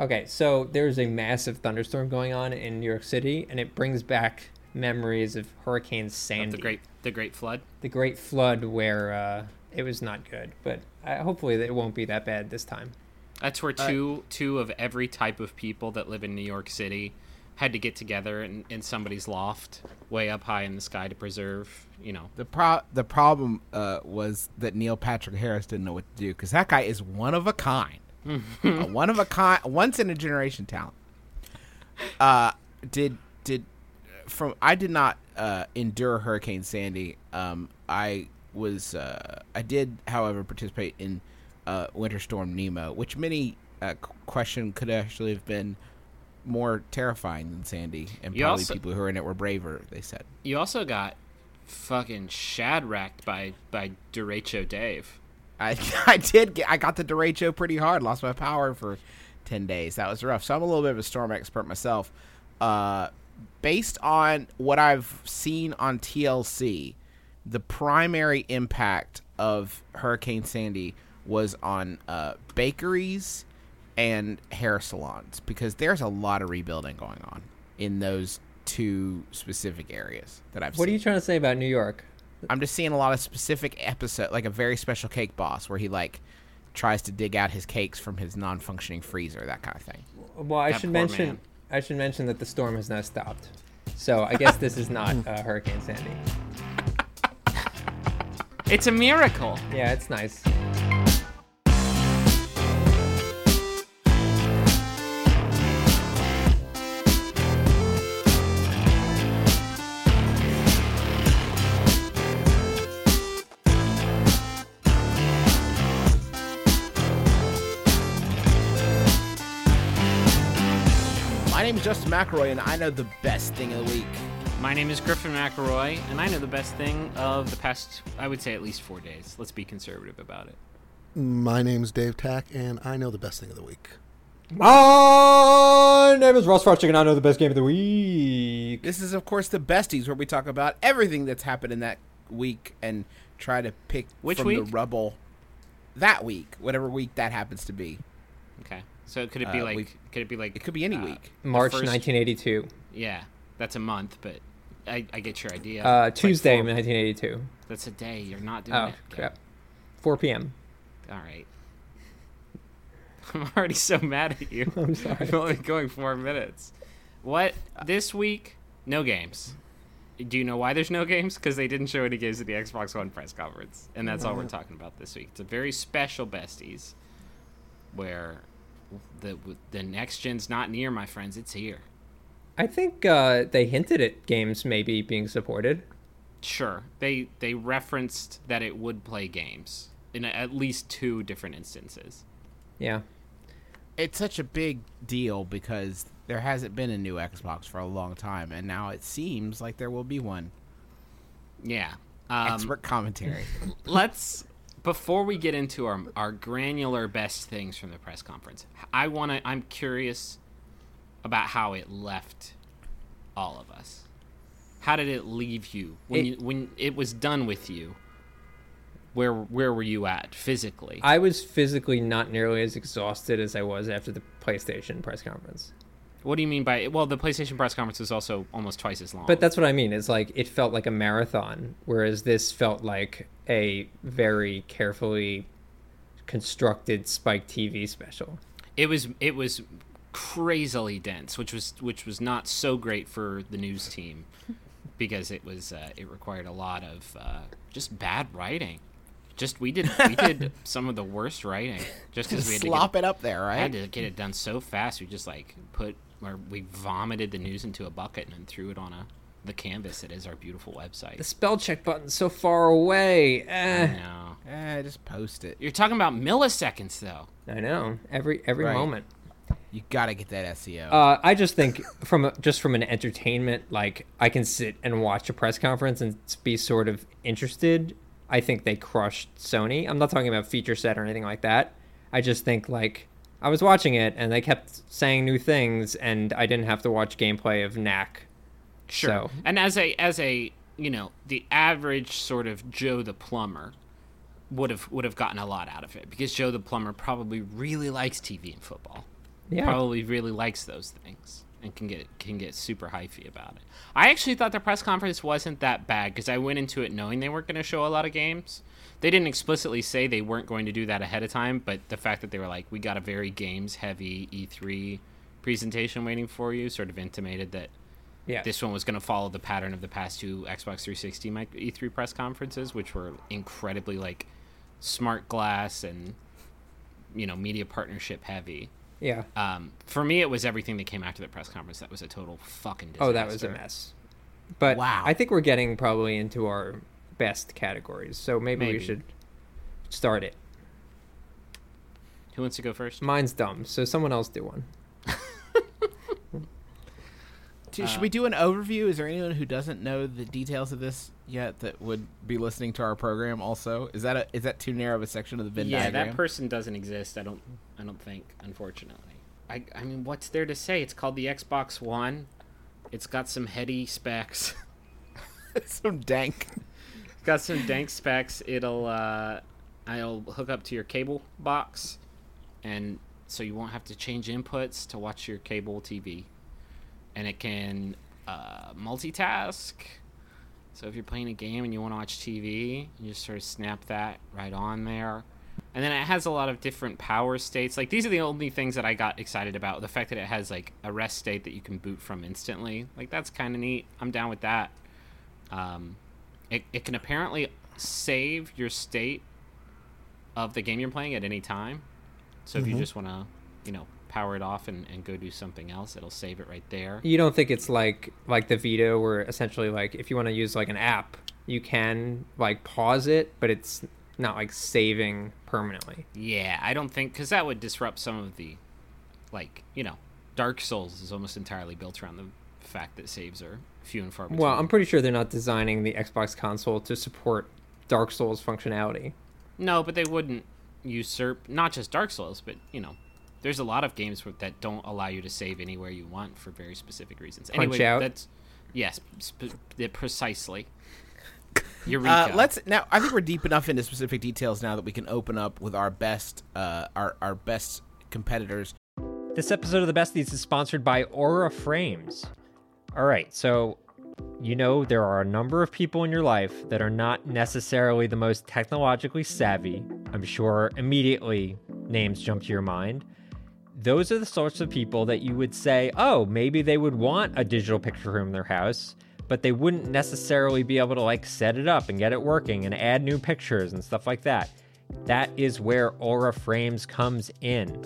Okay, so there's a massive thunderstorm going on in New York City, and it brings back memories of Hurricane Sandy. The Great Flood? The Great Flood, where it was not good, but hopefully it won't be that bad this time. That's where two of every type of people that live in New York City had to get together in somebody's loft way up high in the sky to preserve, you know. The problem was that Neil Patrick Harris didn't know what to do, because that guy is one of a kind. A one of a kind, once in a generation talent. I did not endure Hurricane Sandy. I did, however, participate in Winter Storm Nemo, which many question could actually have been more terrifying than Sandy, and probably people who were in it were braver, they said. You also got fucking shad-racked by Derecho Dave. I got the derecho pretty hard, lost my power for 10 days. That was rough. So I'm a little bit of a storm expert myself. Based on what I've seen on TLC, the primary impact of Hurricane Sandy was on bakeries and hair salons, because there's a lot of rebuilding going on in those two specific areas that I've seen. What are you trying to say about New York? I'm just seeing a lot of specific episode, like a very special cake boss where he like tries to dig out his cakes from his non-functioning freezer, that kind of thing. Well, I should mention that the storm has now stopped, so I guess this is not Hurricane Sandy. It's a miracle. Yeah, it's nice. My name is Justin McElroy, and I know the best thing of the week. My name is Griffin McElroy, and I know the best thing of the past, I would say, at least 4 days. Let's be conservative about it. My name is Dave Tack, and I know the best thing of the week. My name is Russ Frostick, and I know the best game of the week. This is, of course, The Besties, where we talk about everything that's happened in that week and try to pick the rubble that week, whatever week that happens to be. Okay. So could it be It could be any week. March 1982. Yeah, that's a month, but I get your idea. Tuesday, 1982. That's a day. You're not doing it. Oh, crap. 4 p.m. All right. I'm already so mad at you. I'm sorry. I'm only going 4 minutes. What? This week, no games. Do you know why there's no games? Because they didn't show any games at the Xbox One press conference, and that's all we're talking about this week. It's a very special Besties where... The next gen's not near, my friends. It's here. I think they hinted at games maybe being supported. Sure. They referenced that it would play games in at least 2 different instances. Yeah. It's such a big deal because there hasn't been a new Xbox for a long time, and now it seems like there will be one. Yeah. Expert commentary. Before we get into our granular best things from the press conference, I'm curious about how it left all of us. How did it leave you when it was done with you? Where were you at physically? I was physically not nearly as exhausted as I was after the PlayStation press conference. What do you mean by... Well, the PlayStation press conference was also almost twice as long. But that's what I mean. It's like, it felt like a marathon, whereas this felt like a very carefully constructed Spike TV special. It was crazily dense, which was not so great for the news team, because it was it required a lot of just bad writing. Just we did some of the worst writing just because we had to slop it up there, right? Had to get it done so fast. We just we vomited the news into a bucket and then threw it on the canvas that is our beautiful website. The spell check button's so far away. I know. Just post it. You're talking about milliseconds though. I know. Every right. Moment. You gotta get that SEO. I just think from an entertainment, like I can sit and watch a press conference and be sort of interested. I think they crushed Sony. I'm not talking about feature set or anything like that. I just think I was watching it and they kept saying new things and I didn't have to watch gameplay of Knack. Sure. So. And as a the average sort of Joe the Plumber would have gotten a lot out of it, because Joe the Plumber probably really likes TV and football. probably really likes those things and can get super hyphy about it. I actually thought the press conference wasn't that bad because I went into it knowing they weren't going to show a lot of games. They didn't explicitly say they weren't going to do that ahead of time, but the fact that they were like, we got a very games-heavy E3 presentation waiting for you, sort of intimated that this one was going to follow the pattern of the past two Xbox 360 E3 press conferences, which were incredibly, like, smart glass and, you know, media partnership heavy. Yeah. For me, it was everything that came after the press conference that was a total fucking disaster. Oh, that was a mess. But wow. I think we're getting probably into our best categories, so maybe we should start it. Who wants to go first? Mine's dumb, so someone else do one. Should we do an overview? Is there anyone who doesn't know the details of this yet that would be listening to our program also? Is that too narrow of a section of the Venn diagram? Yeah, that person doesn't exist, I don't think, unfortunately. I mean, what's there to say? It's called the Xbox One. It's got some heady specs. Got some dank specs. I'll hook up to your cable box, and so you won't have to change inputs to watch your cable TV. And it can multitask. So if you're playing a game and you want to watch TV, you just sort of snap that right on there. And then it has a lot of different power states. Like, these are the only things that I got excited about. The fact that it has, like, a rest state that you can boot from instantly. Like, that's kind of neat. I'm down with that. It can apparently save your state of the game you're playing at any time. So if you just want to, you know, power it off and go do something else, it'll save it right there. You don't think it's like the Vita, where essentially, like, if you want to use, like, an app, you can, like, pause it, but it's not, like, saving permanently? Yeah, I don't think, because that would disrupt some of the, like, you know, Dark Souls is almost entirely built around the fact that saves are few and far between. Well, I'm pretty sure they're not designing the Xbox console to support Dark Souls functionality. No, but they wouldn't usurp not just Dark Souls, but, you know, there's a lot of games that don't allow you to save anywhere you want for very specific reasons. Punch-Out? Precisely. Eureka. Now, I think we're deep enough into specific details now that we can open up with our best our best competitors. This episode of The Besties is sponsored by Aura Frames. All right, so you know there are a number of people in your life that are not necessarily the most technologically savvy. I'm sure immediately names jump to your mind. Those are the sorts of people that you would say, oh, maybe they would want a digital picture room in their house, but they wouldn't necessarily be able to, like, set it up and get it working and add new pictures and stuff like that. That is where Aura Frames comes in.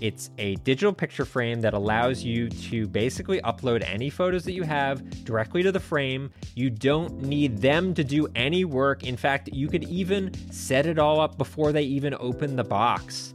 It's a digital picture frame that allows you to basically upload any photos that you have directly to the frame. You don't need them to do any work. In fact, you could even set it all up before they even open the box.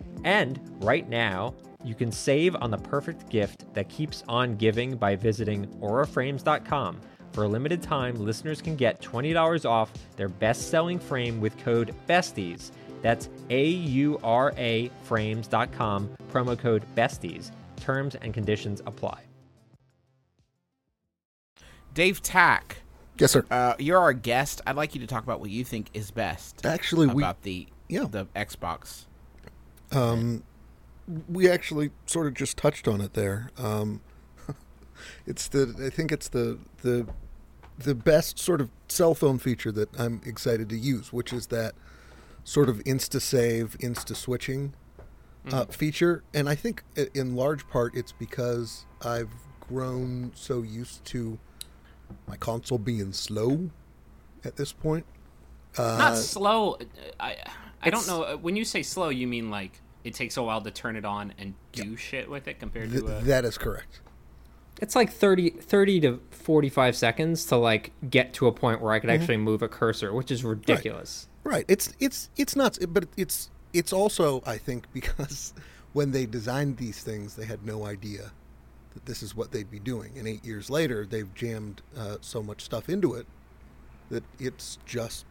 And right now, you can save on the perfect gift that keeps on giving by visiting auraframes.com. For a limited time, listeners can get $20 off their best-selling frame with code BESTIES. That's A-U-R-A frames.com, promo code BESTIES. Terms and conditions apply. Dave Tack. Yes, sir. You're our guest. I'd like you to talk about what you think is best. Actually, the Xbox. We actually sort of just touched on it there. I think it's the best sort of cell phone feature that I'm excited to use, which is that sort of insta-save, insta-switching feature. And I think in large part it's because I've grown so used to my console being slow at this point. Not slow. I don't know. When you say slow, you mean like it takes a while to turn it on and do shit with it compared to... That is correct. It's like 30 to 45 seconds to, like, get to a point where I could actually move a cursor, which is ridiculous. Right. It's nuts, but it's also, I think, because when they designed these things, they had no idea that this is what they'd be doing. And 8 years later, they've jammed so much stuff into it that it's just,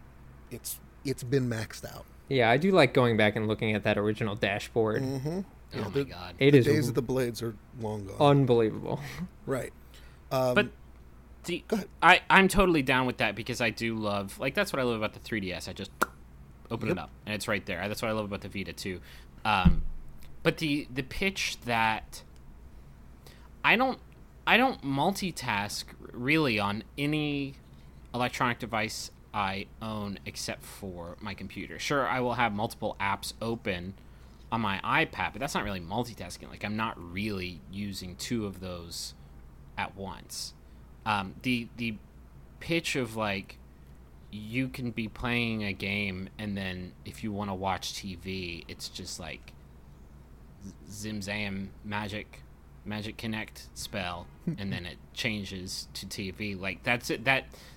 it's been maxed out. Yeah, I do like going back and looking at that original dashboard. Mm-hmm. Yeah, oh, my God. The days of the blades are long gone. Unbelievable. Right. But go ahead. I'm totally down with that because I do love, like, that's what I love about the 3DS. I just open it up, and it's right there. That's what I love about the Vita, too. But the pitch that I don't multitask, really, on any electronic device I own except for my computer. Sure, I will have multiple apps open on my iPad, but that's not really multitasking. Like, I'm not really using two of those at once. The pitch of, like, you can be playing a game, and then if you want to watch TV, it's just like zimzam magic Kinect spell, and then it changes to TV. Like, that's it.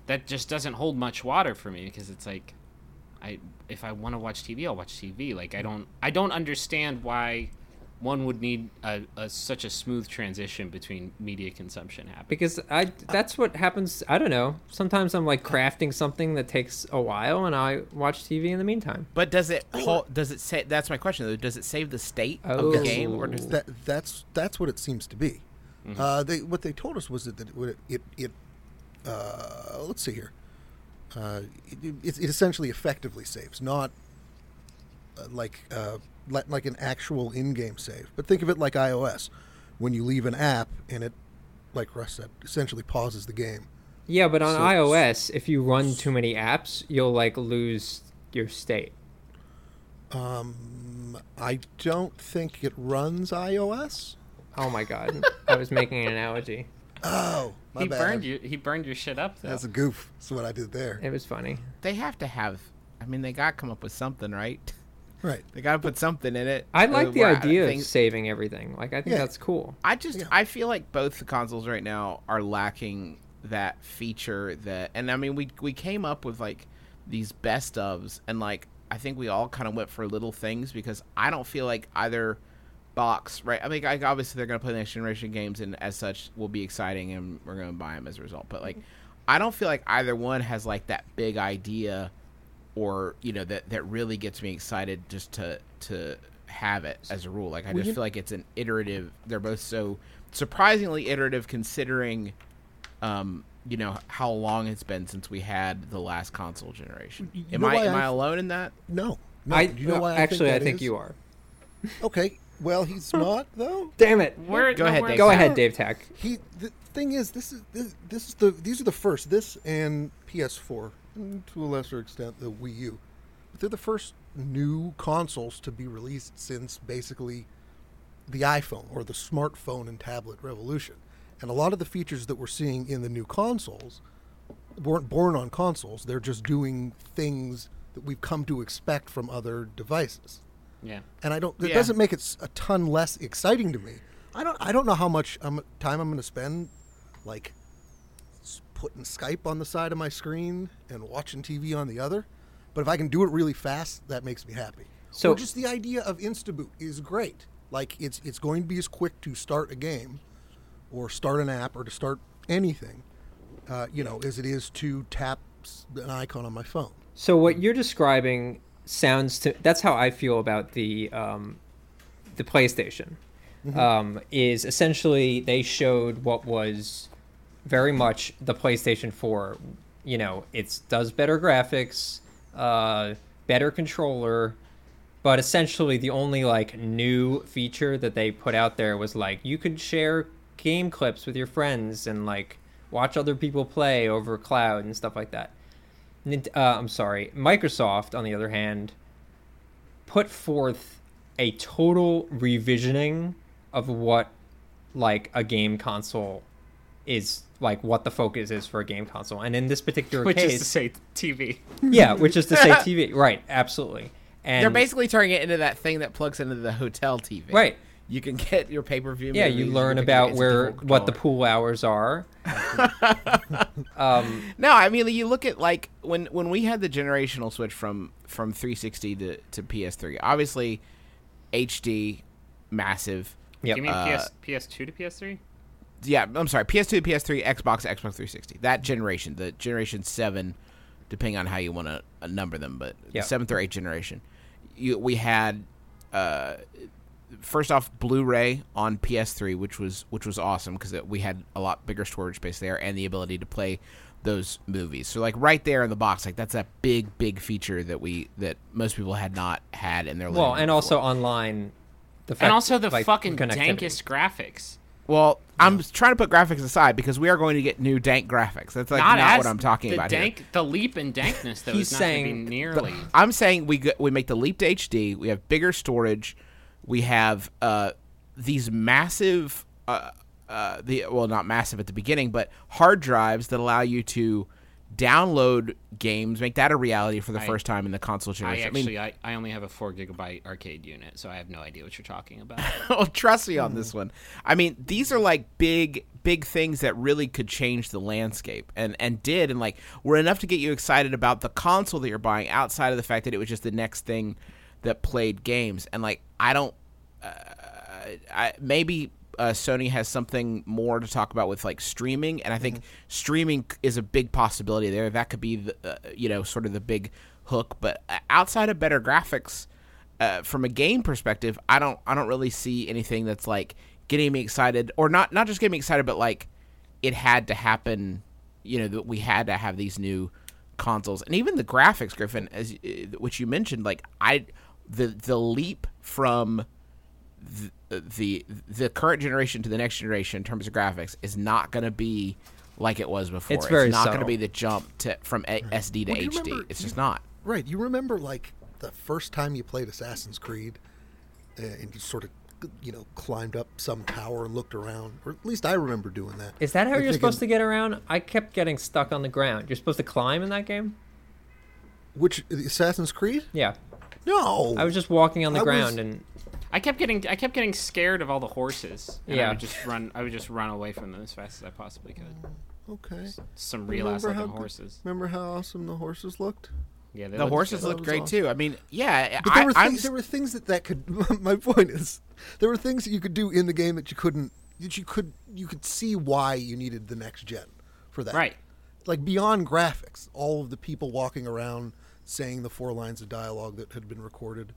That just doesn't hold much water for me, because it's like, if I want to watch TV, I'll watch TV. Like, I don't understand why one would need such a smooth transition between media consumption happening. Because that's what happens. I don't know. Sometimes I'm, like, crafting something that takes a while, and I watch TV in the meantime. But does it say? That's my question, though. Does it save the state of the game, or does that's what it seems to be? Mm-hmm. What they told us was that let's see here. It essentially effectively saves, not like an actual in-game save. But think of it like iOS. When you leave an app, and it, like Russ said, essentially pauses the game. Yeah, but on iOS, if you run too many apps, you'll, like, lose your state. I don't think it runs iOS. Oh, my God. I was making an analogy. Oh, my bad. He burned your shit up, though. That's a goof. That's what I did there. It was funny. They have to have... I mean, they got to come up with something, right? Right. They got to put something in it. I like the idea of saving everything. Like, I think that's cool. I feel like both the consoles right now are lacking that feature that, and I mean, we came up with, like, these best ofs, and, like, I think we all kind of went for little things because I don't feel like either box, right? I mean, obviously they're going to play the next generation games, and as such will be exciting, and we're going to buy them as a result. But, like, I don't feel like either one has, like, that big idea or, you know, that really gets me excited just to have it as a rule. Like, I just feel like it's an iterative. They're both so surprisingly iterative considering, you know, how long it's been since we had the last console generation. Am I alone in that? No. I think you are. Okay. Well, he's not, though. Damn it. Go ahead, Dave Tack. The thing is, these are the first. This and PS4. And to a lesser extent, the Wii U. But they're the first new consoles to be released since basically the iPhone or the smartphone and tablet revolution. And a lot of the features that we're seeing in the new consoles weren't born on consoles. They're just doing things that we've come to expect from other devices. Yeah. And it doesn't make it a ton less exciting to me. I don't know how much time I'm going to spend, like, putting Skype on the side of my screen and watching TV on the other, but if I can do it really fast, that makes me happy. So, or just the idea of Instaboot is great. Like, it's going to be as quick to start a game, or start an app, or to start anything, you know, as it is to tap an icon on my phone. So what you're describing that's how I feel about the PlayStation. Mm-hmm. Is essentially they showed what was very much the PlayStation 4, you know, it does better graphics, better controller, but essentially the only, like, new feature that they put out there was, like, you could share game clips with your friends and, like, watch other people play over cloud and stuff like that. Microsoft, on the other hand, put forth a total revisioning of what, like, a game console is, like, what the focus is for a game console, and in this particular case, which is to say TV. Yeah, which is to say TV, right? Absolutely. And they're basically turning it into that thing that plugs into the hotel TV. Right. You can get your pay-per-view. Yeah, you learn about what the pool hours are. No, I mean, you look at, like, when we had the generational switch from 360 to PS3. Obviously, HD massive. Yep. Do you mean PS2 to PS3? Yeah, I'm sorry. PS2 to PS3, Xbox, Xbox 360. That generation, the generation 7, depending on how you want to number them, but yep. 7th or 8th generation. We had, first off, Blu-ray on PS3, which was awesome because we had a lot bigger storage space there and the ability to play those movies. So, like, right there in the box, like, that's that big, big feature that most people had not had in their life. Well, and before. Also online. And also the fucking dankest graphics. Well, I'm trying to put graphics aside because we are going to get new dank graphics. That's like not what I'm talking about dank, here. The leap in dankness, though, is not going to be nearly... I'm saying we make the leap to HD. We have bigger storage. We have these massive... well, not massive at the beginning, but hard drives that allow you to download games, make that a reality for the first time in the console generation. I only have a 4 gigabyte arcade unit, so I have no idea what you're talking about. Well, trust me on this one. I mean, these are like big, big things that really could change the landscape and like were enough to get you excited about the console that you're buying outside of the fact that it was just the next thing that played games. And like, I don't, maybe Sony has something more to talk about with like streaming, and I think streaming is a big possibility there. That could be the, sort of the big hook. But outside of better graphics, from a game perspective, I don't really see anything that's like getting me excited, or not just getting me excited, but like it had to happen. You know, that we had to have these new consoles, and even the graphics, Griffin, as which you mentioned, like the leap from the current generation to the next generation in terms of graphics is not going to be like it was before. It's very not going to be the jump from SD to HD. It's just not. Right. You remember like the first time you played Assassin's Creed and you sort of, climbed up some tower and looked around, or at least I remember doing that. Is that how you're supposed to get around? I kept getting stuck on the ground. You're supposed to climb in that game? Which, Assassin's Creed? Yeah. No. I was just walking on the ground and... I kept getting scared of all the horses. And yeah. I would just run away from them as fast as I possibly could. Okay. Some real ass looking horses. Remember how awesome the horses looked? Yeah, the horses looked great awesome. Too. I mean, yeah. But there were things that could. My point is, there were things that you could do in the game that you couldn't. That you could see why you needed the next gen for that. Right. Like beyond graphics, all of the people walking around saying the 4 lines of dialogue that had been recorded.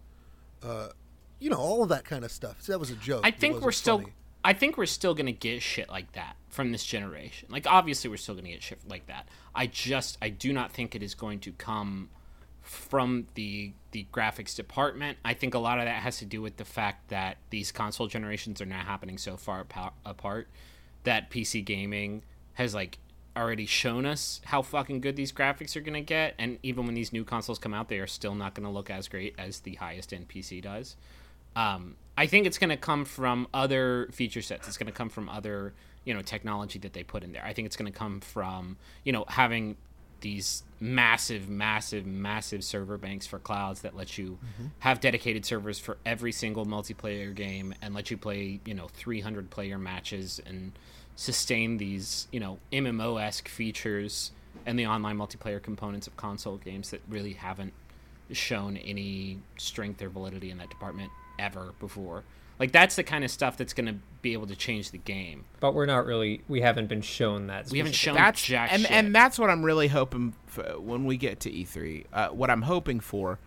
All of that kind of stuff. So that was a joke. I think we're still going to get shit like that from this generation. Like, obviously, we're still going to get shit like that. I do not think it is going to come from the graphics department. I think a lot of that has to do with the fact that these console generations are now happening so far apart that PC gaming has, like, already shown us how fucking good these graphics are going to get. And even when these new consoles come out, they are still not going to look as great as the highest-end PC does. I think it's going to come from other feature sets. It's going to come from other, technology that they put in there. I think it's going to come from, having these massive, massive, massive server banks for clouds that let you have dedicated servers for every single multiplayer game and let you play, 300-player matches and sustain these, MMO-esque features and the online multiplayer components of console games that really haven't shown any strength or validity in that department ever before. Like, that's the kind of stuff that's going to be able to change the game. But we haven't been shown that. We haven't shown jack shit. And that's what I'm really hoping for when we get to E3. What I'm hoping for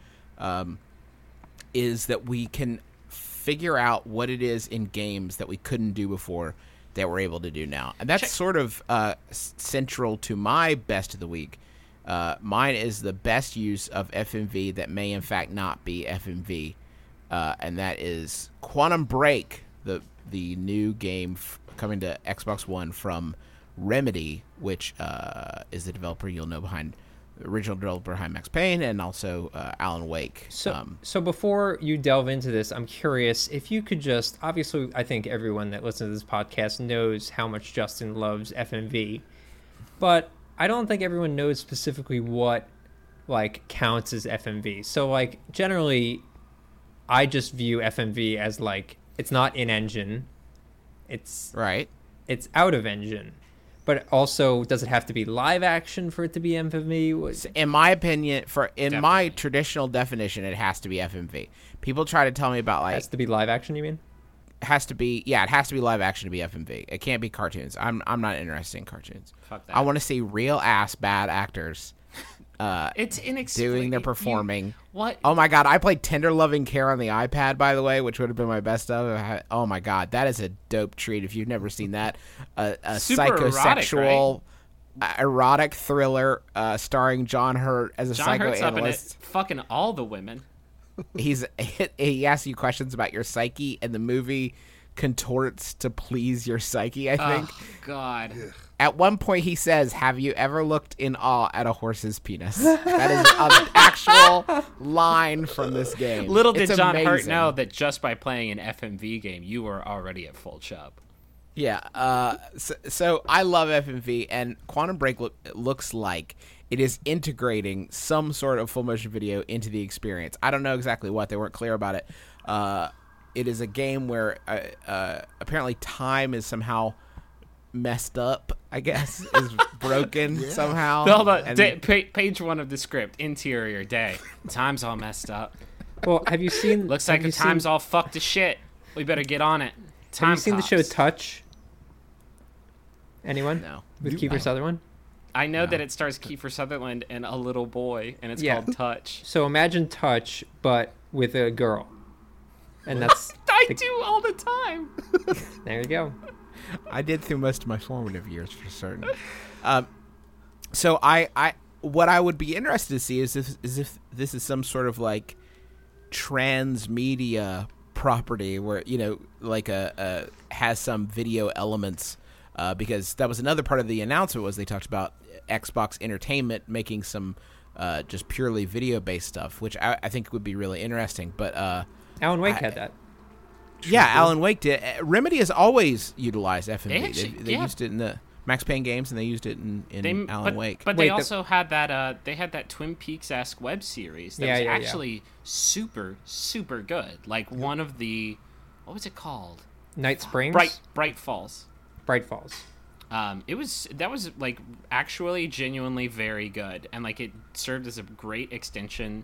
is that we can figure out what it is in games that we couldn't do before that we're able to do now. And that's sort of central to my best of the week. Mine is the best use of FMV that may, in fact, not be FMV. And that is Quantum Break, the new game coming to Xbox One from Remedy, which is the developer original developer behind Max Payne and also Alan Wake. So before you delve into this, I'm curious if you could just, obviously I think everyone that listens to this podcast knows how much Justin loves FMV, but I don't think everyone knows specifically what like counts as FMV. So like generally I just view FMV as like it's not in engine, it's right, it's out of engine. But also, does it have to be live action for it to be FMV? In my opinion, my traditional definition, it has to be FMV. People try to tell me about like it has to be live action. You mean? has to be, yeah, it has to be live action to be FMV. It can't be cartoons. I'm not interested in cartoons. Fuck that. I want to see real ass bad actors. It's inexplicable. Doing their performing. What? Oh my god! I played Tender Loving Care on the iPad, by the way, which would have been my best of. Oh my god, that is a dope treat if you've never seen that. A psychosexual, erotic thriller starring John Hurt as a psychoanalyst. Fucking all the women. He asks you questions about your psyche, and the movie contorts to please your psyche, I think. Oh, God. At one point, he says, "Have you ever looked in awe at a horse's penis?" That is an actual line from this game. Little did John Hurt know that just by playing an FMV game, you were already at full chub. Yeah. So I love FMV, and Quantum Break looks like it is integrating some sort of full motion video into the experience. I don't know exactly what. They weren't clear about it. It is a game where apparently time is somehow messed up, I guess, is broken somehow. Hold on. Page one of the script, interior day. Time's all messed up. Well, have you seen... Looks like the time's all fucked to shit. We better get on it. Time have you cops. Seen the show Touch? Anyone? No. With Kiefer Sutherland? I know that it stars Kiefer Sutherland and a little boy, and it's called Touch. So imagine Touch, but with a girl. And that's... I do all the time. There you go. I did through most of my formative years for certain. So I what I would be interested to see is if this is some sort of like transmedia property where, you know, like a has some video elements. Because that was another part of the announcement was they talked about Xbox Entertainment making some just purely video-based stuff, which I think would be really interesting. But Alan Wake had that. Yeah, Alan Wake did. Remedy has always utilized FMV. They used it in the Max Payne games, and they used it in Alan Wake. But they also had that. They had that Twin Peaks-esque web series that was actually super, super good. Like one of the, what was it called? Night Springs? Bright Falls. Bright Falls. That was like actually genuinely very good, and like it served as a great extension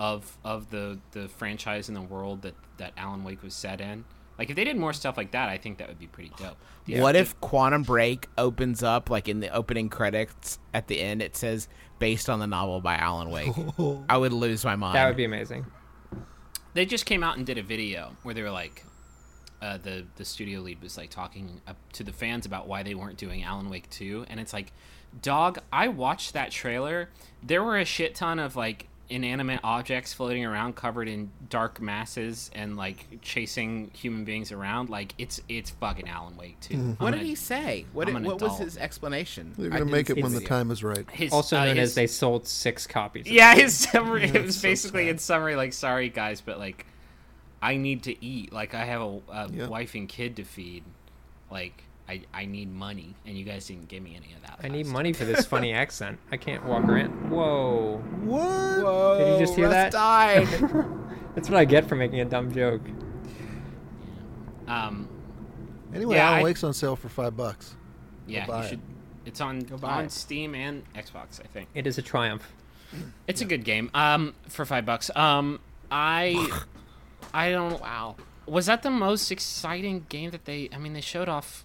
of the franchise and the world that Alan Wake was set in. Like if they did more stuff like that, I think that would be pretty dope. Yeah. What if Quantum Break opens up like in the opening credits at the end? It says based on the novel by Alan Wake. I would lose my mind. That would be amazing. They just came out and did a video where they were like. The studio lead was like talking up to the fans about why they weren't doing Alan Wake 2, and it's like, dog, I watched that trailer. There were a shit ton of like inanimate objects floating around covered in dark masses and like chasing human beings around. Like it's fucking Alan Wake 2. Mm-hmm. What did he say? What was his explanation? They're gonna make it when the time is right. Also known as they sold 6 copies. Yeah, his summary. It was basically in summary like, sorry guys, but like. I need to eat. Like, I have a wife and kid to feed. Like, I need money, and you guys didn't give me any of that. I need money for this funny accent. I can't walk around. Whoa. What? Whoa. Did you just hear that? Died. That's what I get for making a dumb joke. Yeah. Anyway, Alan Wake's on sale for $5. Yeah, you should. It's on Steam and Xbox, I think. It is a triumph. It's a good game. For $5. I don't. Wow, was that the most exciting game that they? I mean, they showed off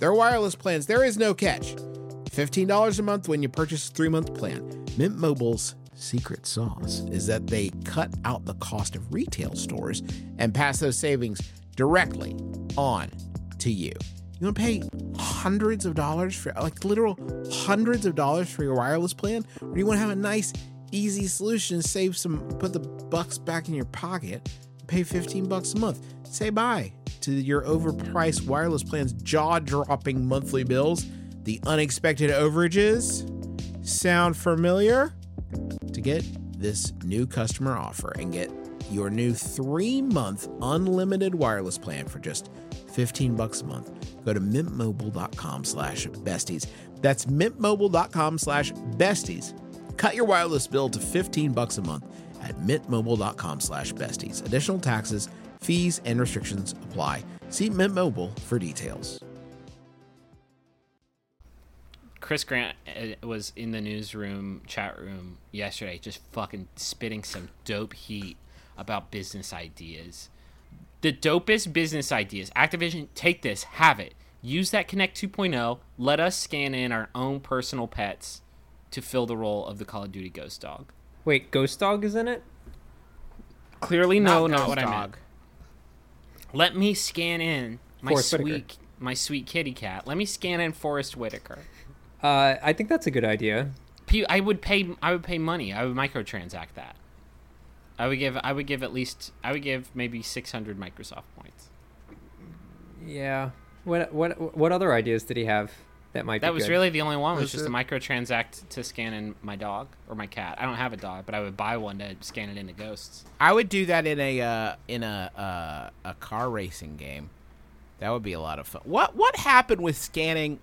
Their wireless plans, there is no catch. $15 a month when you purchase a 3-month plan. Mint Mobile's secret sauce is that they cut out the cost of retail stores and pass those savings directly on to you. You want to pay hundreds of dollars for, like literal hundreds of dollars for your wireless plan? Or do you want to have a nice, easy solution, save some, put the bucks back in your pocket, pay $15 a month? Say bye to your overpriced wireless plan's jaw-dropping monthly bills, the unexpected overages. Sound familiar? To get this new customer offer and get your new 3-month unlimited wireless plan for just $15 a month, go to mintmobile.com/besties. That's mintmobile.com/besties. Cut your wireless bill to $15 a month at mintmobile.com/besties. Additional taxes, fees, and restrictions apply. See Mint Mobile for details. Chris Grant was in the newsroom chat room yesterday just fucking spitting some dope heat about business ideas. The dopest business ideas. Activision, take this, have it. Use that Kinect 2.0. Let us scan in our own personal pets to fill the role of the Call of Duty Ghost Dog. Wait, Ghost Dog is in it? Clearly, not what I meant. Let me scan in my sweet kitty cat. Let me scan in Forrest Whitaker. I think that's a good idea. I would pay money. I would microtransact that. I would give maybe 600 Microsoft points. Yeah. What other ideas did he have? That was good. Really the only one was just a microtransact to scan in my dog or my cat. I don't have a dog, but I would buy one to scan it into ghosts. I would do that in a car racing game. That would be a lot of fun. What happened with scanning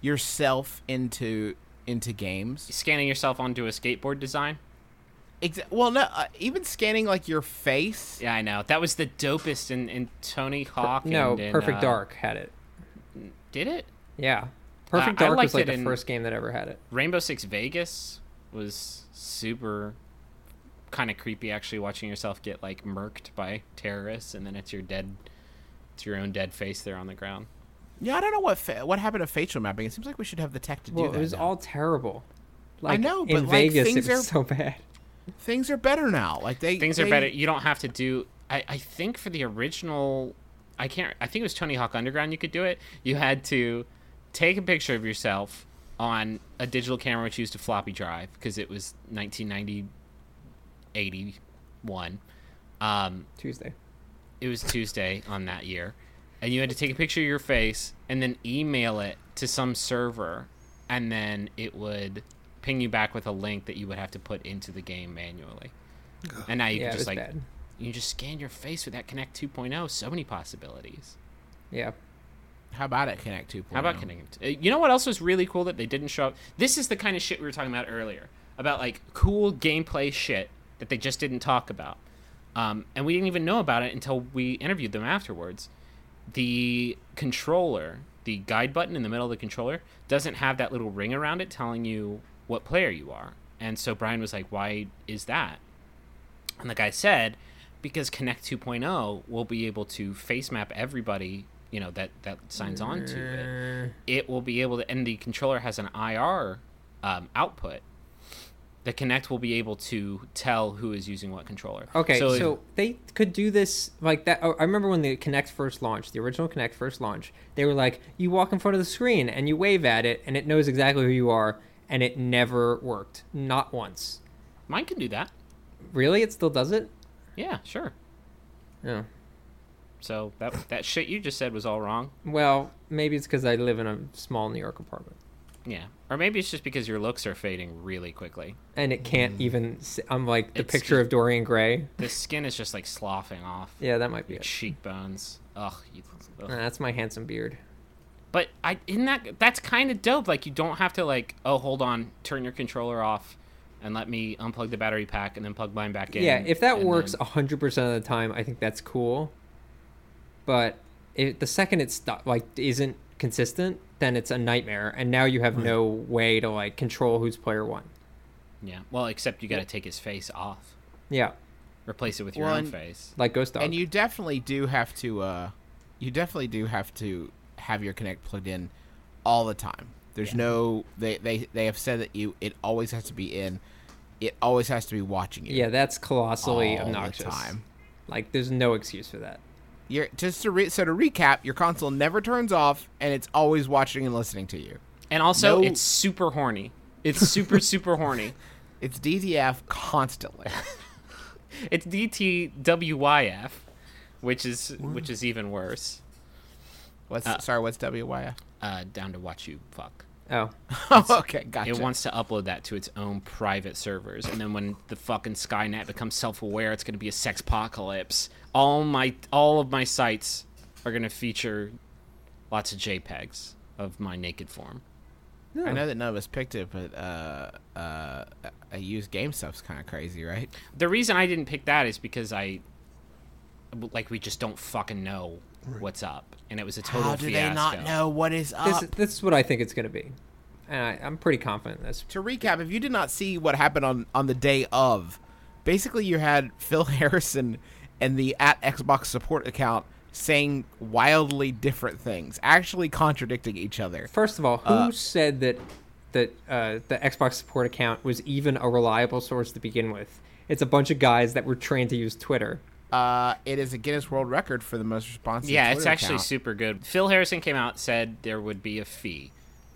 yourself into games? Scanning yourself onto a skateboard design? Well, no, even scanning like your face. Yeah, I know. That was the dopest in Tony Hawk. Perfect Dark had it. Did it? Yeah. Perfect Dark was like the first game that ever had it. Rainbow Six Vegas was super kind of creepy, actually, watching yourself get like murked by terrorists, and then it's your own dead face there on the ground. Yeah, I don't know what happened to facial mapping. It seems like we should have the tech to do that. It was all terrible. Like, I know, but in Vegas, things are so bad. Things are better now. Like things are better. You don't have to do. I think for the original, I think it was Tony Hawk Underground. You could do it. You had to take a picture of yourself on a digital camera, which used a floppy drive because it was 1981. Tuesday. It was Tuesday on that year. And you had to take a picture of your face and then email it to some server. And then it would ping you back with a link that you would have to put into the game manually. And now you can just bad. You just scan your face with that Kinect 2.0. So many possibilities. Yeah. How about it, Kinect 2.0? How about Kinect? You know what else was really cool that they didn't show up? This is the kind of shit we were talking about earlier, about like cool gameplay shit that they just didn't talk about. And we didn't even know about it until we interviewed them afterwards. The controller, the guide button in the middle of the controller, doesn't have that little ring around it telling you what player you are. And so Brian was like, why is that? And the guy said, because Kinect 2.0 will be able to face map everybody, you know, that signs on to it. It will be able to, and the controller has an IR output. The Kinect will be able to tell who is using what controller. Okay, so they could do this like that. I remember when the Kinect first launched, the original Kinect first launched, they were like, you walk in front of the screen and you wave at it and it knows exactly who you are, and it never worked. Not once. Mine can do that. Really? It still does it? Yeah, sure. Yeah. So that shit you just said was all wrong. Well, maybe it's because I live in a small New York apartment. Yeah, or maybe it's just because your looks are fading really quickly. And it can't even... I'm like the picture of Dorian Gray. The skin is just like sloughing off. Yeah, that might be it. Cheekbones. Ugh. Nah, that's my handsome beard. But that's kind of dope. Like, you don't have to like, oh, hold on, turn your controller off and let me unplug the battery pack and then plug mine back in. Yeah, if that works then... 100% of the time, I think that's cool. But the second it's like isn't consistent, then it's a nightmare, and now you have no way to like control who's player one. Yeah, well, except you got to take his face off. Yeah, replace it with your own face, like Ghost Dog. And you definitely do have to. You definitely do have to have your Kinect plugged in all the time. There's no. They have said that it always has to be in. It always has to be watching you. Yeah, that's colossally obnoxious. The time. Like, there's no excuse for that. To recap, your console never turns off, and it's always watching and listening to you. And also, it's super horny. It's super, super horny. It's DTF constantly. It's DTWYF, which is even worse. What's WYF? Down to watch you fuck. Oh. Okay, gotcha. It wants to upload that to its own private servers, and then when the fucking Skynet becomes self-aware, it's going to be a sexpocalypse. All of my sites are going to feature lots of JPEGs of my naked form. No. I know that none of us picked it, but I used game stuff's kind of crazy, right? The reason I didn't pick that is because we just don't fucking know what's up, and it was a total fiasco. How do they not know what is up? This is what I think it's going to be, and I'm pretty confident in this. To recap, if you did not see what happened on the day of, basically you had Phil Harrison and the @Xbox support account saying wildly different things, actually contradicting each other. First of all, who said that the Xbox support account was even a reliable source to begin with? It's a bunch of guys that were trained to use Twitter. It is a Guinness World Record for the most responsive Twitter account. Yeah, it's actually super good. Phil Harrison came out and said there would be a fee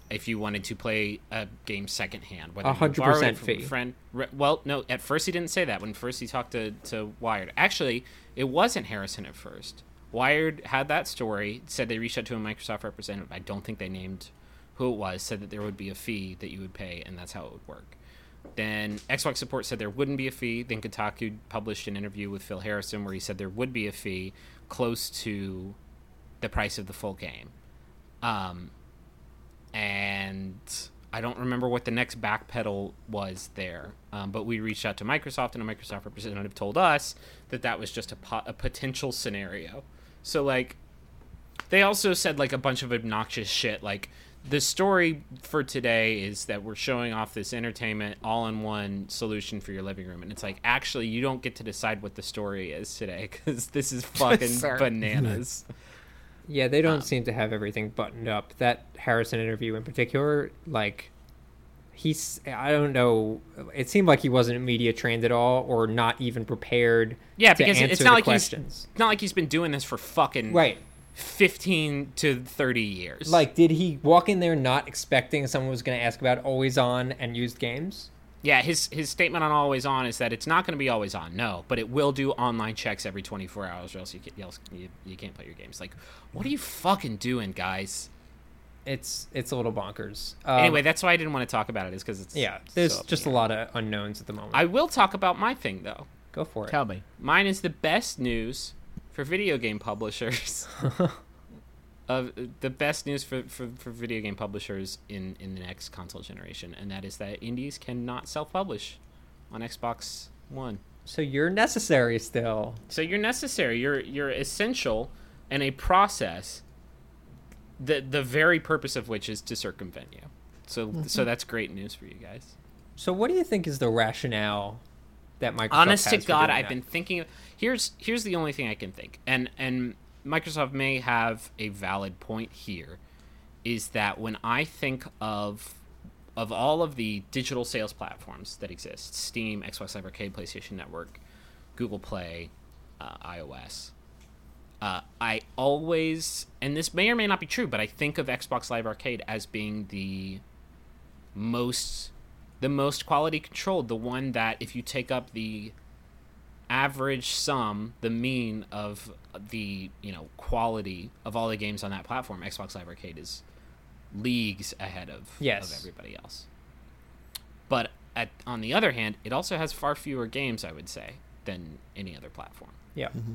if you wanted to play a game secondhand. 100% fee. Well, no, at first he didn't say that. When first he talked to Wired. Actually, it wasn't Harrison at first. Wired had that story, said they reached out to a Microsoft representative. I don't think they named who it was, said that there would be a fee that you would pay, and that's how it would work. Then Xbox support said there wouldn't be a fee. Then Kotaku published an interview with Phil Harrison where he said there would be a fee close to the price of the full game. And I don't remember what the next backpedal was there. But we reached out to Microsoft, and a Microsoft representative told us that was just a potential scenario. So, like, they also said, like, a bunch of obnoxious shit, like, the story for today is that we're showing off this entertainment all-in-one solution for your living room. And it's like, actually, you don't get to decide what the story is today because this is fucking bananas. Yeah, they don't seem to have everything buttoned up. That Harrison interview in particular, like, I don't know. It seemed like he wasn't media trained at all or not even prepared to answer the questions. It's not like he's been doing this for fucking... Right. 15 to 30 years. Like, did he walk in there not expecting someone was going to ask about always on and used games? Yeah, his statement on always on is that it's not going to be always on, no, but it will do online checks every 24 hours or else you can't play your games. Like, what are you fucking doing, guys? It's a little bonkers. Anyway, that's why I didn't want to talk about it, is because it's... Yeah, there's just a lot of unknowns at the moment. I will talk about my thing, though. Go for it. Tell me. Mine is the best news... for video game publishers, the best news for video game publishers in the next console generation, and that is that indies cannot self-publish on Xbox One. So you're necessary still. So you're necessary. You're essential in a process, the very purpose of which is to circumvent you. So that's great news for you guys. So what do you think is the rationale? That Microsoft honest to God, I've been thinking of, here's the only thing I can think, and Microsoft may have a valid point here, is that when I think of all of the digital sales platforms that exist, Steam, Xbox Live Arcade, PlayStation Network, Google Play, iOS, I always, and this may or may not be true, but I think of Xbox Live Arcade as being the most quality controlled, the one that if you take up the average sum, the mean of the, you know, quality of all the games on that platform, Xbox Live Arcade is leagues ahead of everybody else. But on the other hand, it also has far fewer games, I would say, than any other platform. Yeah. Mm-hmm.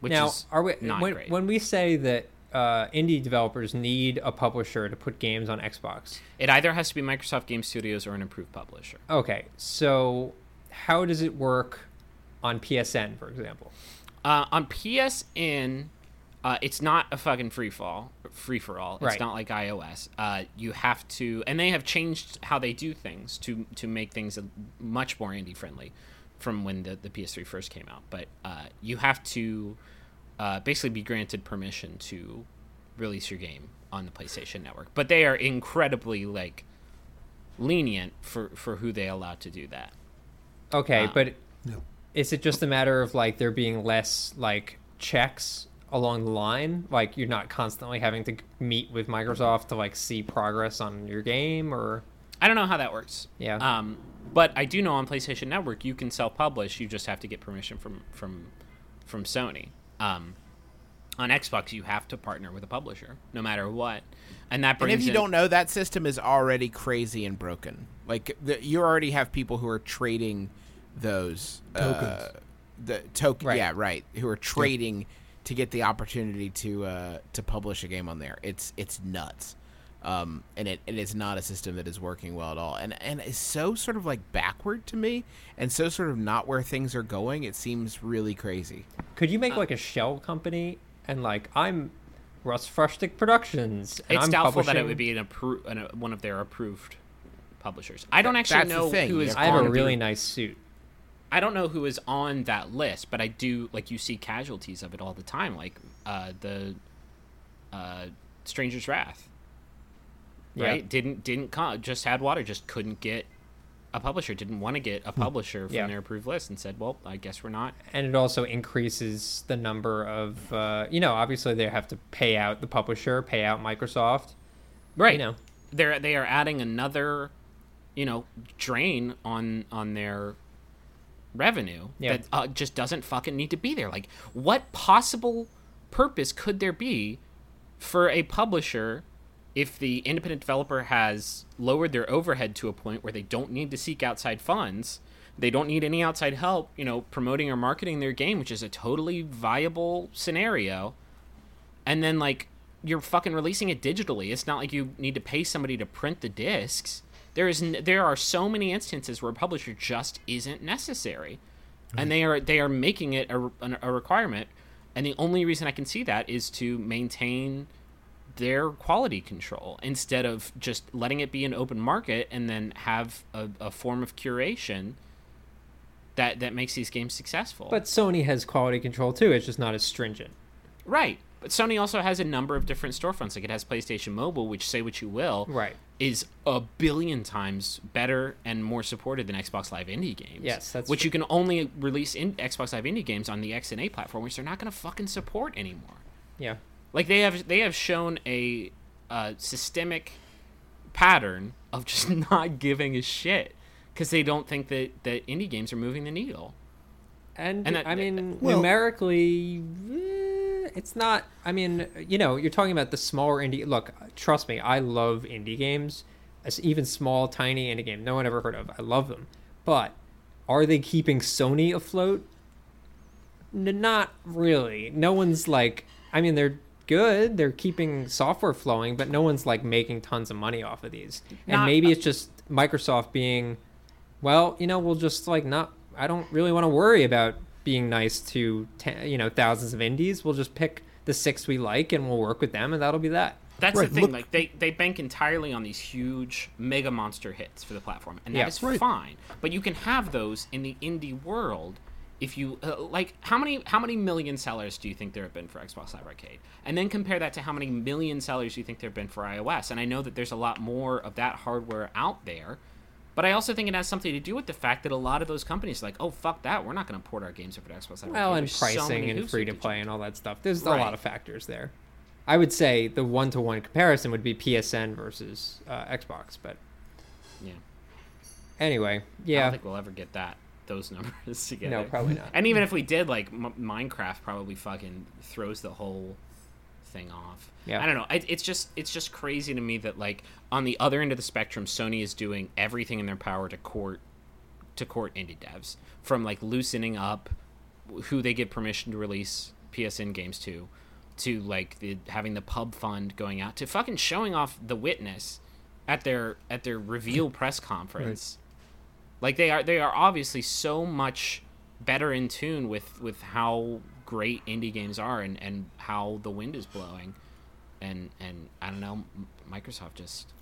Which now, is not great. When we say that indie developers need a publisher to put games on Xbox, it either has to be Microsoft Game Studios or an approved publisher. Okay, so how does it work on PSN, for example? On PSN, it's not a fucking free for all. It's not like iOS. You have to, and they have changed how they do things to make things much more indie friendly from when the PS3 first came out. But you have to basically be granted permission to release your game on the PlayStation Network. But they are incredibly lenient for who they allow to do that. Okay, but is it just a matter of there being less checks along the line? You're not constantly having to meet with Microsoft to see progress on your game, or I don't know how that works. Yeah. But I do know on PlayStation Network you can self-publish. You just have to get permission from Sony. On Xbox you have to partner with a publisher no matter what, and that brings. And if you don't know, that system is already crazy and broken. You already have people who are trading those tokens. Who are trading to get the opportunity to publish a game on there. It's nuts, and it is not a system that is working well at all. And it's so sort of backward to me, and so sort of not where things are going. It seems really crazy. Could you make a shell company and I'm Russ Frushtick Productions? And it's doubtful that it would be one of their approved publishers. I don't actually know who is. I have a really nice suit. I don't know who is on that list, but I do you see casualties of it all the time, the Stranger's Wrath, right? Yeah. Just couldn't get a publisher, didn't want to get a publisher from their approved list, and said, well, I guess we're not. And it also increases the number of obviously they have to pay out the publisher, pay out Microsoft, right? You know, they are adding another drain on their revenue that just doesn't fucking need to be there. What possible purpose could there be for a publisher if the independent developer has lowered their overhead to a point where they don't need to seek outside funds, they don't need any outside help, promoting or marketing their game, which is a totally viable scenario, and then you're fucking releasing it digitally. It's not like you need to pay somebody to print the discs. There are so many instances where a publisher just isn't necessary, and they are making it a requirement. And the only reason I can see that is to maintain their quality control instead of just letting it be an open market and then have a form of curation that makes these games successful. But Sony has quality control too. It's just not as stringent. Right. But Sony also has a number of different storefronts. It has PlayStation Mobile, which, say what you will, is 1 billion times better and more supported than Xbox Live Indie games. Yes, that's which true. You can only release in Xbox Live Indie games on the XNA platform, which they're not going to fucking support anymore. Yeah, they have shown a systemic pattern of just not giving a shit because they don't think that indie games are moving the needle. And that, I mean, numerically. It's not, I mean, you're talking about the smaller indie. Look, trust me, I love indie games. It's even small, tiny indie game no one ever heard of. I love them. But are they keeping Sony afloat? Not really. No one's they're good. They're keeping software flowing, but no one's making tons of money off of these. And maybe it's just Microsoft being, we'll just not, I don't really want to worry about being nice to thousands of indies. We'll just pick the 6 we like and we'll work with them, and that'll be that. That's the thing. They bank entirely on these huge mega monster hits for the platform, and that is fine. But you can have those in the indie world if you how many million sellers do you think there have been for Xbox Live Arcade? And then compare that to how many million sellers you think there have been for iOS. And I know that there's a lot more of that hardware out there. But I also think it has something to do with the fact that a lot of those companies are like, oh, fuck that, we're not going to port our games over to Xbox. Well, and pricing and free-to-play and all that stuff. There's a lot of factors there. I would say the one-to-one comparison would be PSN versus Xbox, but... Yeah. Anyway, yeah. I don't think we'll ever get that. those numbers together. No, probably not. And even if we did, like, Minecraft probably fucking throws the whole thing off. Yeah. I don't know. It's just crazy to me that, like, on the other end of the spectrum, Sony is doing everything in their power to court indie devs, from, like, loosening up who they give permission to release PSN games to like having the pub fund going out, to fucking showing off The Witness at their reveal press conference. Right. Like, they are obviously so much better in tune with how great indie games are and how the wind is blowing. And I don't know, Microsoft just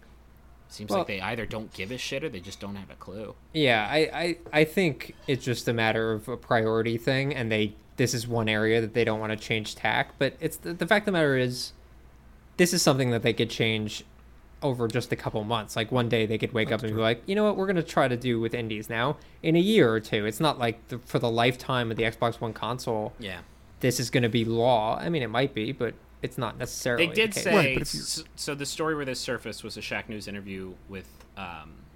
seems like they either don't give a shit or they just don't have a clue. Yeah, I think it's just a matter of a priority thing, and this is one area that they don't want to change tack. But it's the fact of the matter is, this is something that they could change over just a couple months. Like, one day they could wake up and be like, you know what, we're going to try to do with indies now in a year or two. It's not like for the lifetime of the Xbox One console, yeah, this is going to be law. I mean, it might be, but it's not necessarily. They did say, right, so the story where this surfaced was a Shack News interview with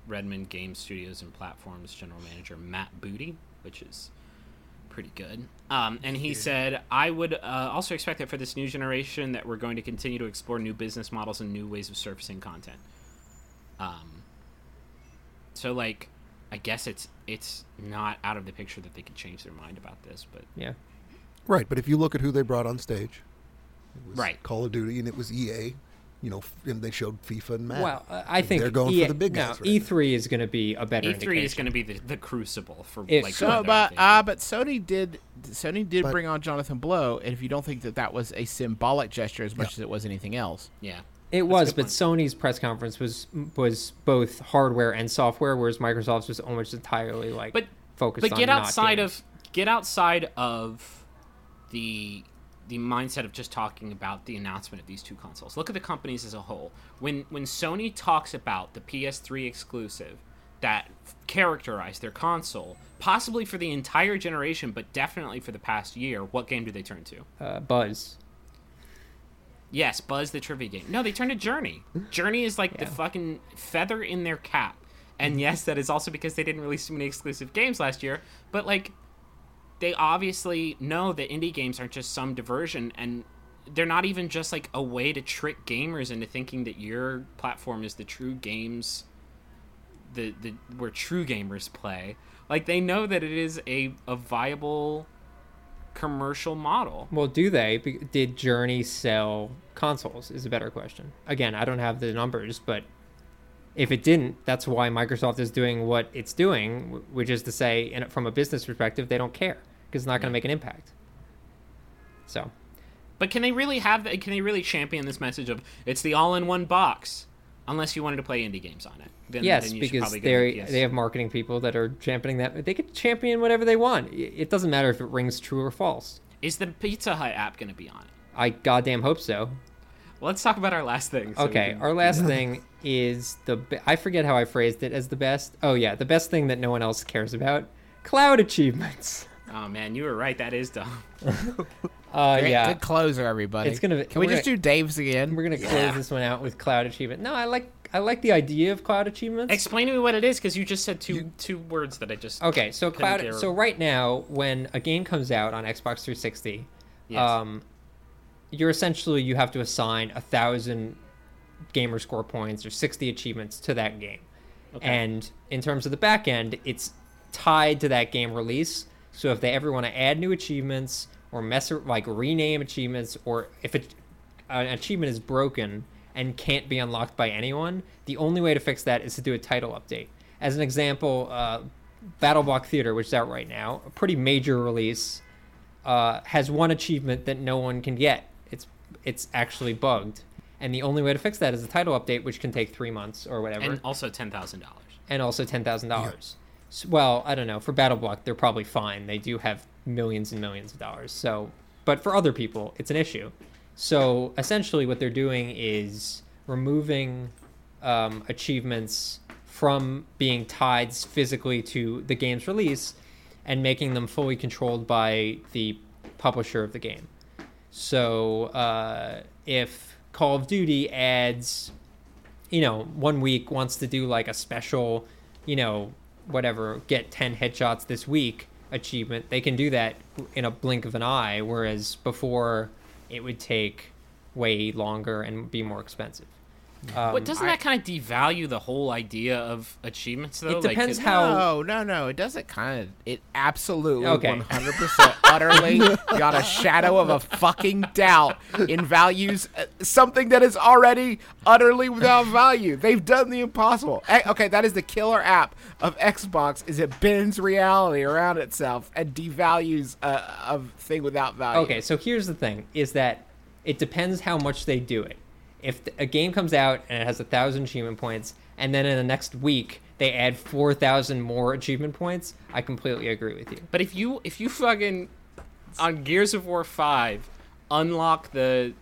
Redmond Game Studios and Platforms General Manager Matt Booty, which is pretty good. And he said, I would also expect that for this new generation that we're going to continue to explore new business models and new ways of surfacing content. So, like, I guess it's not out of the picture that they could change their mind about this, but yeah. Right, but if you look at who they brought on stage, it was right, Call of Duty, and it was EA, you know, and they showed FIFA and Madden. Well, I think they're going for the big guys. No, right, E3 now is going to be a better. E3 indication. Is going to be the crucible for it, like. So, but Sony did bring on Jonathan Blow, and if you don't think that was a symbolic gesture as much as it was anything else, yeah, it was. But Sony's press conference was both hardware and software, whereas Microsoft's was almost entirely like focused. But get outside of the mindset of just talking about the announcement of these two consoles. Look at the companies as a whole. When Sony talks about the PS3 exclusive that characterized their console, possibly for the entire generation, but definitely for the past year, what game do they turn to? Buzz. Yes, Buzz the trivia game. No, they turn to Journey. Journey is like the fucking feather in their cap. And yes, that is also because they didn't release too many exclusive games last year, but, like, they obviously know that indie games aren't just some diversion, and they're not even just like a way to trick gamers into thinking that your platform is the true games, the where true gamers play. Like, they know that it is a viable commercial model. Well, do they? Did Journey sell consoles is a better question. Again, I don't have the numbers, but if it didn't, that's why Microsoft is doing what it's doing, which is to say, from a business perspective, they don't care. Because it's not going to make an impact. So, but can they really champion this message of it's the all-in-one box, unless you wanted to play indie games on it? Then you because they have marketing people that are championing that. They could champion whatever they want. It doesn't matter if it rings true or false. Is the Pizza Hut app going to be on it? I goddamn hope so. Well, let's talk about our last thing. So okay, our last thing is I forget how I phrased it as the best. Oh yeah, the best thing that no one else cares about: cloud achievements. Oh man, you were right. That is dumb. Yeah. Good closer, everybody. Can we just do Dave's again? We're gonna close this one out with cloud achievement. No, I like the idea of cloud achievements. Explain to me what it is, because you just said two words that I just. Okay, so cloud. So right now, when a game comes out on Xbox 360, yes, you have to assign 1,000 gamer score points or 60 achievements to that game. Okay. And in terms of the back end, it's tied to that game release. So if they ever want to add new achievements or rename achievements, or if an achievement is broken and can't be unlocked by anyone, the only way to fix that is to do a title update. As an example, Battle Block Theater, which is out right now, a pretty major release, has one achievement that no one can get. It's actually bugged. And the only way to fix that is a title update, which can take 3 months or whatever. And also $10,000. Yeah. So, well, I don't know. For Battle Block, they're probably fine. They do have millions and millions of dollars. So, but for other people, it's an issue. So essentially what they're doing is removing achievements from being tied physically to the game's release and making them fully controlled by the publisher of the game. So if Call of Duty adds, 1 week wants to do like a special, whatever, get 10 headshots this week achievement, they can do that in a blink of an eye, whereas before it would take way longer and be more expensive. But doesn't that kind of devalue the whole idea of achievements, though? It depends how... No, it doesn't kind of... It absolutely, 100%, utterly, got a shadow of a fucking doubt in values something that is already utterly without value. They've done the impossible. Okay, that is the killer app of Xbox, is it bends reality around itself and devalues a thing without value. Okay, so here's the thing, is that it depends how much they do it. If a game comes out and it has 1,000 achievement points, and then in the next week they add 4,000 more achievement points, I completely agree with you. But if you fucking on Gears of War 5 unlock the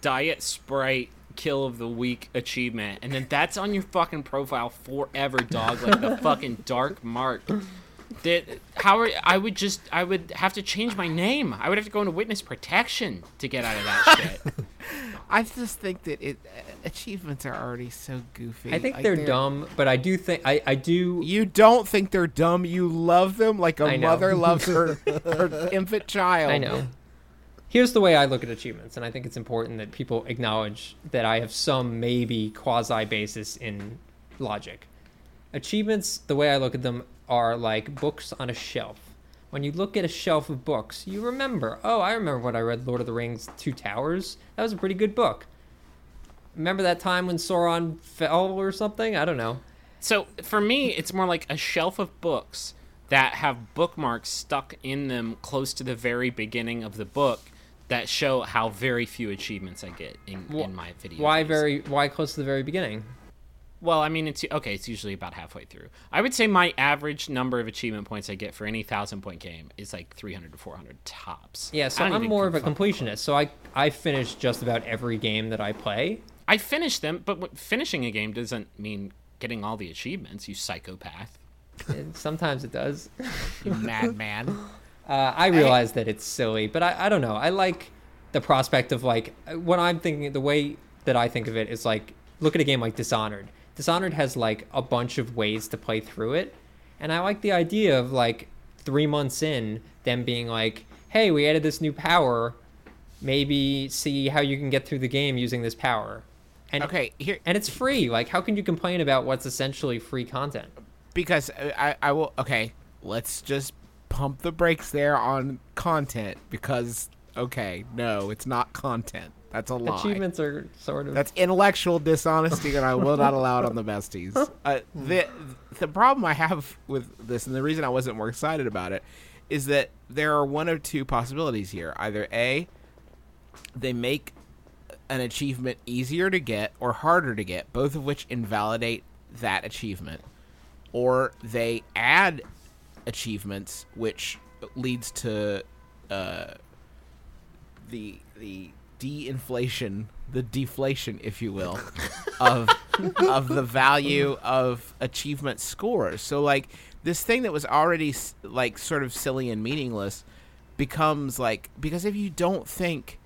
Diet Sprite Kill of the Week achievement, and then that's on your fucking profile forever, dog, like the fucking dark mark. I would have to change my name. I would have to go into witness protection to get out of that shit. I just think that achievements are already so goofy. I think they're dumb, but I do think I do. You don't think they're dumb. You love them like a mother loves her infant child. I know. Here's the way I look at achievements, and I think it's important that people acknowledge that I have some maybe quasi basis in logic. Achievements, the way I look at them, are like books on a shelf. When you look at a shelf of books, you remember, I remember when I read Lord of the Rings Two Towers. That was a pretty good book. Remember that time when Sauron fell or something? I don't know. So for me, it's more like a shelf of books that have bookmarks stuck in them close to the very beginning of the book that show how very few achievements I get in my video. Why close to the very beginning? Well, I mean, it's usually about halfway through. I would say my average number of achievement points I get for any 1,000-point game is like 300 to 400 tops. Yeah, so I'm more of a completionist. So I finish just about every game that I play. I finish them, but finishing a game doesn't mean getting all the achievements, you psychopath. Sometimes it does. You madman. I realize that it's silly, but I don't know. I like the prospect of, like, what I'm thinking, the way that I think of it is, like, look at a game like Dishonored. Dishonored has, like, a bunch of ways to play through it, and I like the idea of, like, 3 months in, them being like, hey, we added this new power, maybe see how you can get through the game using this power. And, and it's free. Like, how can you complain about what's essentially free content? Because I will... Okay, let's just pump the brakes there on content, because, no, it's not content. That's a lie. Achievements are sort of... That's intellectual dishonesty, and I will not allow it on the Besties. The problem I have with this, and the reason I wasn't more excited about it, is that there are one of two possibilities here. Either A, they make an achievement easier to get or harder to get, both of which invalidate that achievement. Or they add achievements, which leads to the deflation, if you will, of the value of achievement scores. So, like, this thing that was already, like, sort of silly and meaningless becomes, like, because if you don't think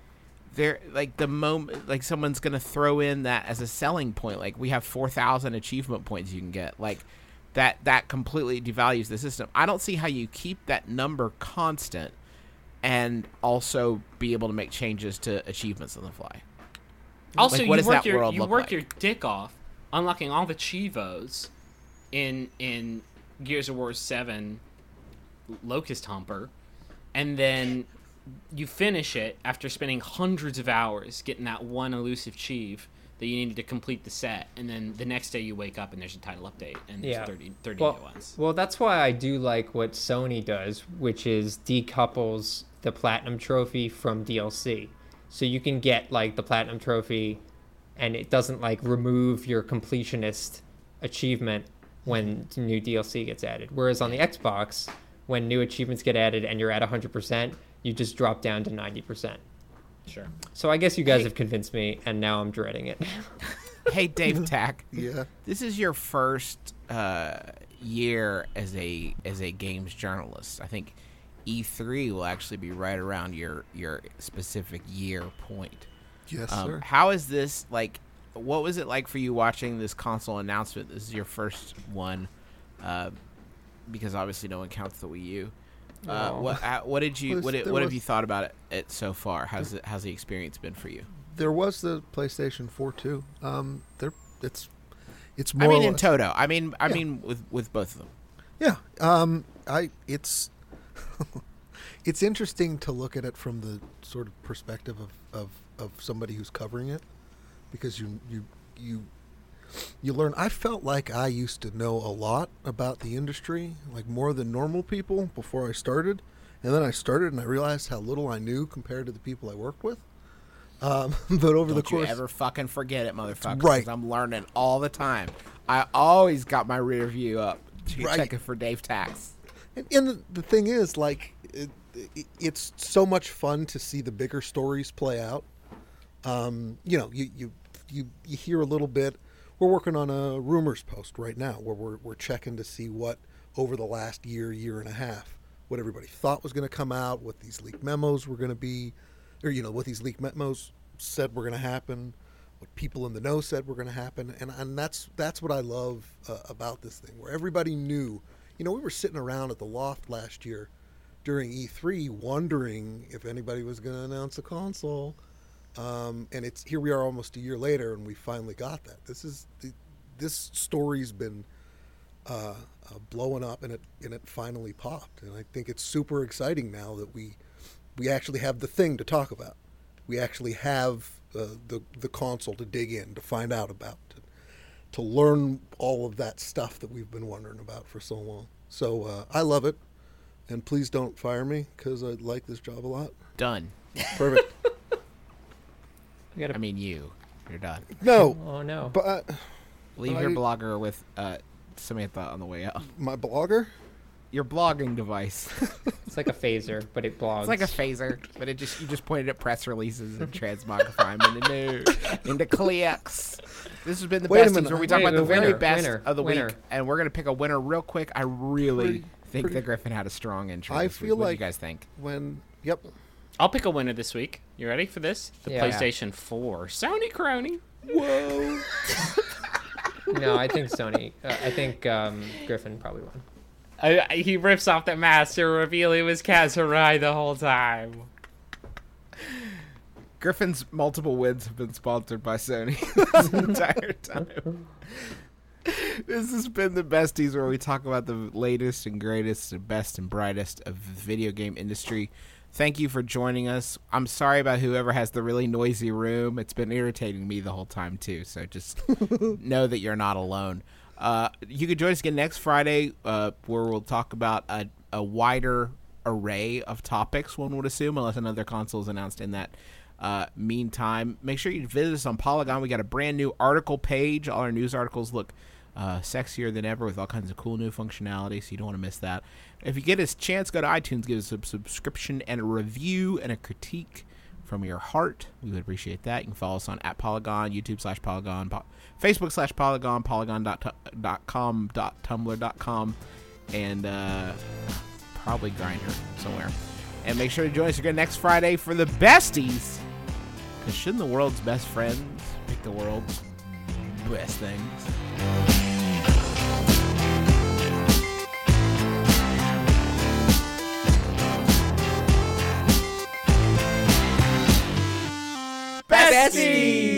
there, like, the moment, like, someone's going to throw in that as a selling point, like, we have 4,000 achievement points you can get, like, that completely devalues the system. I don't see how you keep that number constant and also be able to make changes to achievements on the fly. Also, like, you work your dick off unlocking all the Chivos in Gears of War 7 Locust Humper, and then you finish it after spending hundreds of hours getting that one elusive Chiv that you needed to complete the set, and then the next day you wake up and there's a title update, and there's 30 new ones. Well, that's why I do like what Sony does, which is decouples the Platinum Trophy from DLC. So you can get, like, the Platinum Trophy, and it doesn't, like, remove your completionist achievement when new DLC gets added. Whereas on the Xbox, when new achievements get added and you're at 100%, you just drop down to 90%. Sure. So I guess you guys have convinced me, and now I'm dreading it. Hey, Dave Tack. Yeah. This is your first year as a games journalist. I think E3 will actually be right around your specific year point. Yes, sir. How is this, like, what was it like for you watching this console announcement? This is your first one, because obviously no one counts the Wii U. What did you what have you thought about it so far? How's the experience been for you? There was the PlayStation 4 too. It's more. I mean, in toto. I mean with both of them. Yeah. It's it's interesting to look at it from the sort of perspective of somebody who's covering it, because you learn. I felt like I used to know a lot about the industry, like more than normal people before I started, and then I started and I realized how little I knew compared to the people I worked with. But over the course, don't you ever fucking forget it, motherfucker. Right, I'm learning all the time. I always got my rear view up, checking for Dave Tack. And the thing is, like, it's so much fun to see the bigger stories play out. You hear a little bit. We're working on a rumors post right now where we're checking to see what over the last year and a half, what everybody thought was going to come out, what these leaked memos were going to be, or, you know, what these leaked memos said were going to happen, what people in the know said were going to happen. And that's what I love about this thing, where everybody knew. You know, we were sitting around at the loft last year during E3 wondering if anybody was going to announce a console. And it's here we are almost a year later, and we finally got that. This story's been blowing up, and it finally popped. And I think it's super exciting now that we actually have the thing to talk about. We actually have the console to dig in, to find out about, to learn all of that stuff that we've been wondering about for so long. So I love it, and please don't fire me, because I like this job a lot. Done. Perfect. You're done. No. Oh, no. But, leave your blogger with Samantha on the way out. My blogger? Your blogging device. It's like a phaser, but it blogs. It's like a phaser, but you just pointed at press releases and transmogrify them into new, into Kleenex. This has been the best. Where we talk about the very best of the week, and we're gonna pick a winner real quick. I really think the Griffin had a strong intro. I feel like. What do you guys think? Yep. I'll pick a winner this week. You ready for this? The PlayStation 4. Sony crony. Whoa. No, I think Sony. I think Griffin probably won. He rips off the mask to reveal it was Kaz Hirai the whole time. Griffin's multiple wins have been sponsored by Sony this entire time. This has been The Besties, where we talk about the latest and greatest and best and brightest of the video game industry. Thank you for joining us. I'm sorry about whoever has the really noisy room. It's been irritating me the whole time, too, so just know that you're not alone. You can join us again next Friday, where we'll talk about a wider array of topics, one would assume, unless another console is announced in that meantime. Make sure you visit us on Polygon. We got a brand new article page. All our news articles look sexier than ever, with all kinds of cool new functionality, so you don't want to miss that. If you get a chance, go to iTunes, give us a subscription and a review and a critique from your heart. We would appreciate that. You can follow us on @Polygon, YouTube.com/Polygon, Facebook.com/Polygon, Polygon.com.tumblr.com, and probably Grindr somewhere. And make sure to join us again next Friday for The Besties, because shouldn't the world's best friends pick the world's best things? Besties!